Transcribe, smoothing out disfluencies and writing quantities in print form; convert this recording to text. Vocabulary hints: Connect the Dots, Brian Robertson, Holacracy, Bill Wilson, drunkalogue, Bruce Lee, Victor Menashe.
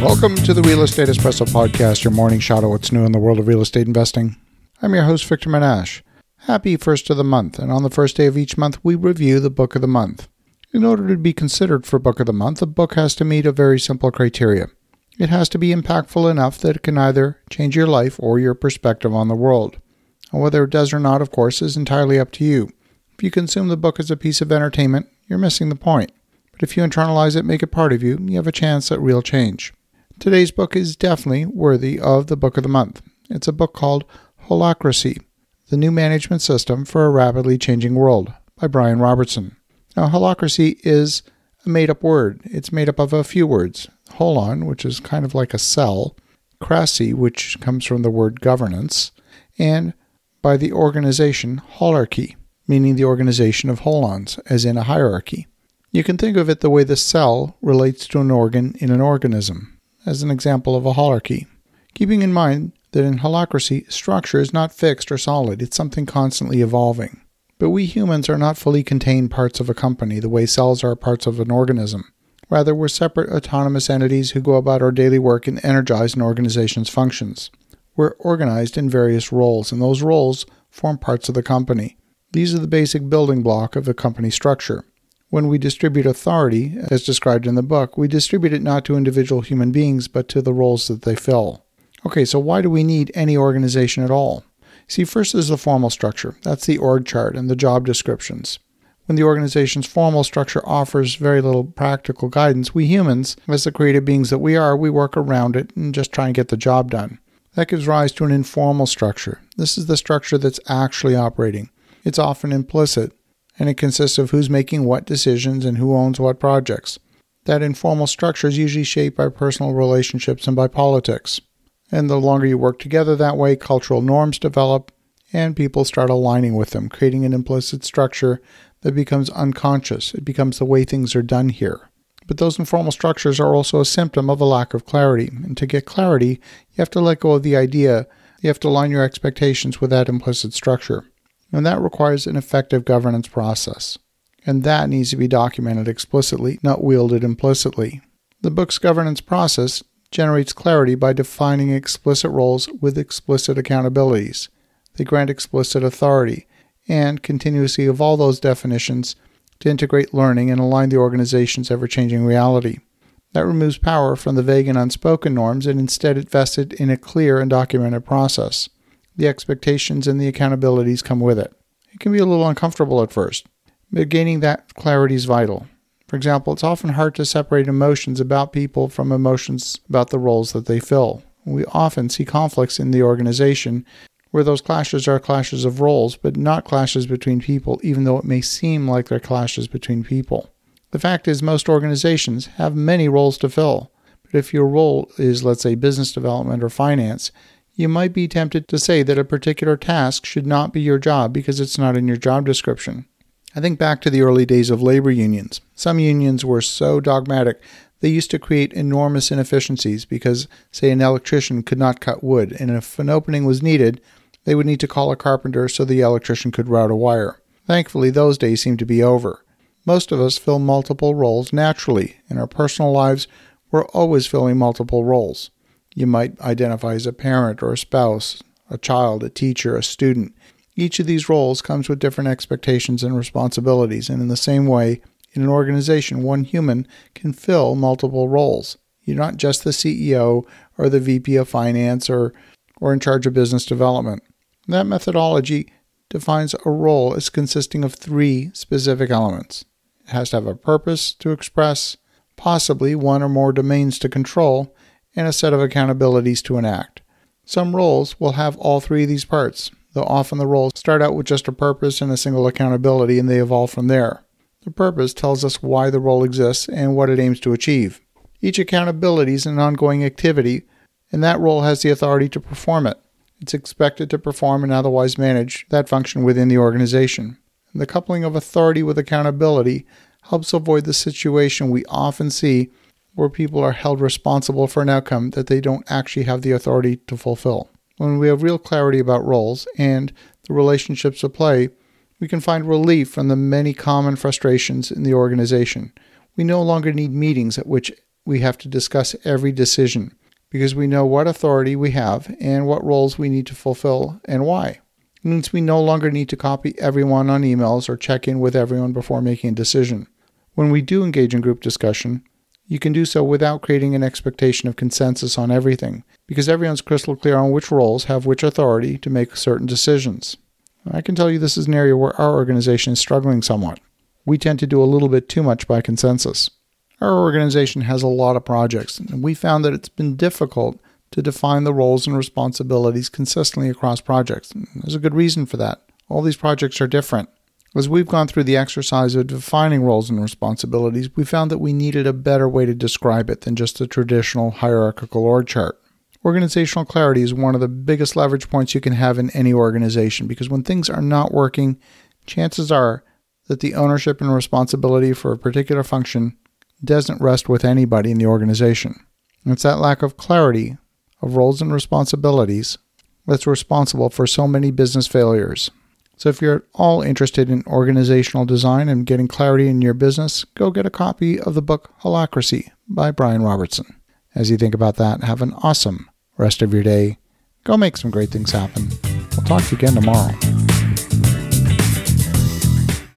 Welcome to the Real Estate Espresso Podcast, your morning shot of what's new in the world of real estate investing. I'm your host, Victor Menashe. Happy first of the month, and on the first day of each month, we review the book of the month. In order to be considered for book of the month, a book has to meet a very simple criteria. It has to be impactful enough that it can either change your life or your perspective on the world. And whether it does or not, of course, is entirely up to you. If you consume the book as a piece of entertainment, you're missing the point. But if you internalize it, make it part of you, you have a chance at real change. Today's book is definitely worthy of the book of the month. It's a book called Holacracy, The New Management System for a Rapidly Changing World by Brian Robertson. Now, holacracy is a made-up word. It's made up of a few words. Holon, which is kind of like a cell, cracy, which comes from the word governance, and by the organization holarchy, meaning the organization of holons, as in a hierarchy. You can think of it the way the cell relates to an organ in an organism, as an example of a holarchy. Keeping in mind that in holacracy, structure is not fixed or solid, it's something constantly evolving. But we humans are not fully contained parts of a company the way cells are parts of an organism. Rather, we're separate autonomous entities who go about our daily work and energize an organization's functions. We're organized in various roles, and those roles form parts of the company. These are the basic building block of the company structure. When we distribute authority, as described in the book, we distribute it not to individual human beings, but to the roles that they fill. Okay, so why do we need any organization at all? See, first is the formal structure. That's the org chart and the job descriptions. When the organization's formal structure offers very little practical guidance, we humans, as the creative beings that we are, we work around it and just try and get the job done. That gives rise to an informal structure. This is the structure that's actually operating. It's often implicit, and it consists of who's making what decisions and who owns what projects. That informal structure is usually shaped by personal relationships and by politics. And the longer you work together that way, cultural norms develop, and people start aligning with them, creating an implicit structure that becomes unconscious. It becomes the way things are done here. But those informal structures are also a symptom of a lack of clarity. And to get clarity, you have to let go of the idea. You have to align your expectations with that implicit structure. And that requires an effective governance process. And that needs to be documented explicitly, not wielded implicitly. The book's governance process generates clarity by defining explicit roles with explicit accountabilities. They grant explicit authority and continuously evolve those definitions to integrate learning and align the organization's ever-changing reality. That removes power from the vague and unspoken norms and instead it vests it in a clear and documented process. The expectations and the accountabilities come with it. It can be a little uncomfortable at first, but gaining that clarity is vital. For example, it's often hard to separate emotions about people from emotions about the roles that they fill. We often see conflicts in the organization where those clashes are clashes of roles, but not clashes between people, even though it may seem like they're clashes between people. The fact is, most organizations have many roles to fill, but if your role is, let's say, business development or finance, you might be tempted to say that a particular task should not be your job because it's not in your job description. I think back to the early days of labor unions. Some unions were so dogmatic, they used to create enormous inefficiencies because, say, an electrician could not cut wood, and if an opening was needed, they would need to call a carpenter so the electrician could route a wire. Thankfully, those days seem to be over. Most of us fill multiple roles naturally. In our personal lives, we're always filling multiple roles. You might identify as a parent or a spouse, a child, a teacher, a student. Each of these roles comes with different expectations and responsibilities, and in the same way, in an organization, one human can fill multiple roles. You're not just the CEO or the VP of finance or in charge of business development. That methodology defines a role as consisting of three specific elements. It has to have a purpose to express, possibly one or more domains to control, and a set of accountabilities to enact. Some roles will have all three of these parts, though often the roles start out with just a purpose and a single accountability and they evolve from there. The purpose tells us why the role exists and what it aims to achieve. Each accountability is an ongoing activity, and that role has the authority to perform it. It's expected to perform and otherwise manage that function within the organization. And the coupling of authority with accountability helps avoid the situation we often see where people are held responsible for an outcome that they don't actually have the authority to fulfill. When we have real clarity about roles and the relationships at play, we can find relief from the many common frustrations in the organization. We no longer need meetings at which we have to discuss every decision because we know what authority we have and what roles we need to fulfill and why. It means we no longer need to copy everyone on emails or check in with everyone before making a decision. When we do engage in group discussion, you can do so without creating an expectation of consensus on everything, because everyone's crystal clear on which roles have which authority to make certain decisions. I can tell you this is an area where our organization is struggling somewhat. We tend to do a little bit too much by consensus. Our organization has a lot of projects, and we found that it's been difficult to define the roles and responsibilities consistently across projects. And there's a good reason for that. All these projects are different. As we've gone through the exercise of defining roles and responsibilities, we found that we needed a better way to describe it than just the traditional hierarchical org chart. Organizational clarity is one of the biggest leverage points you can have in any organization, because when things are not working, chances are that the ownership and responsibility for a particular function doesn't rest with anybody in the organization. And it's that lack of clarity of roles and responsibilities that's responsible for so many business failures. So if you're at all interested in organizational design and getting clarity in your business, go get a copy of the book Holacracy by Brian Robertson. As you think about that, have an awesome rest of your day. Go make some great things happen. We'll talk to you again tomorrow.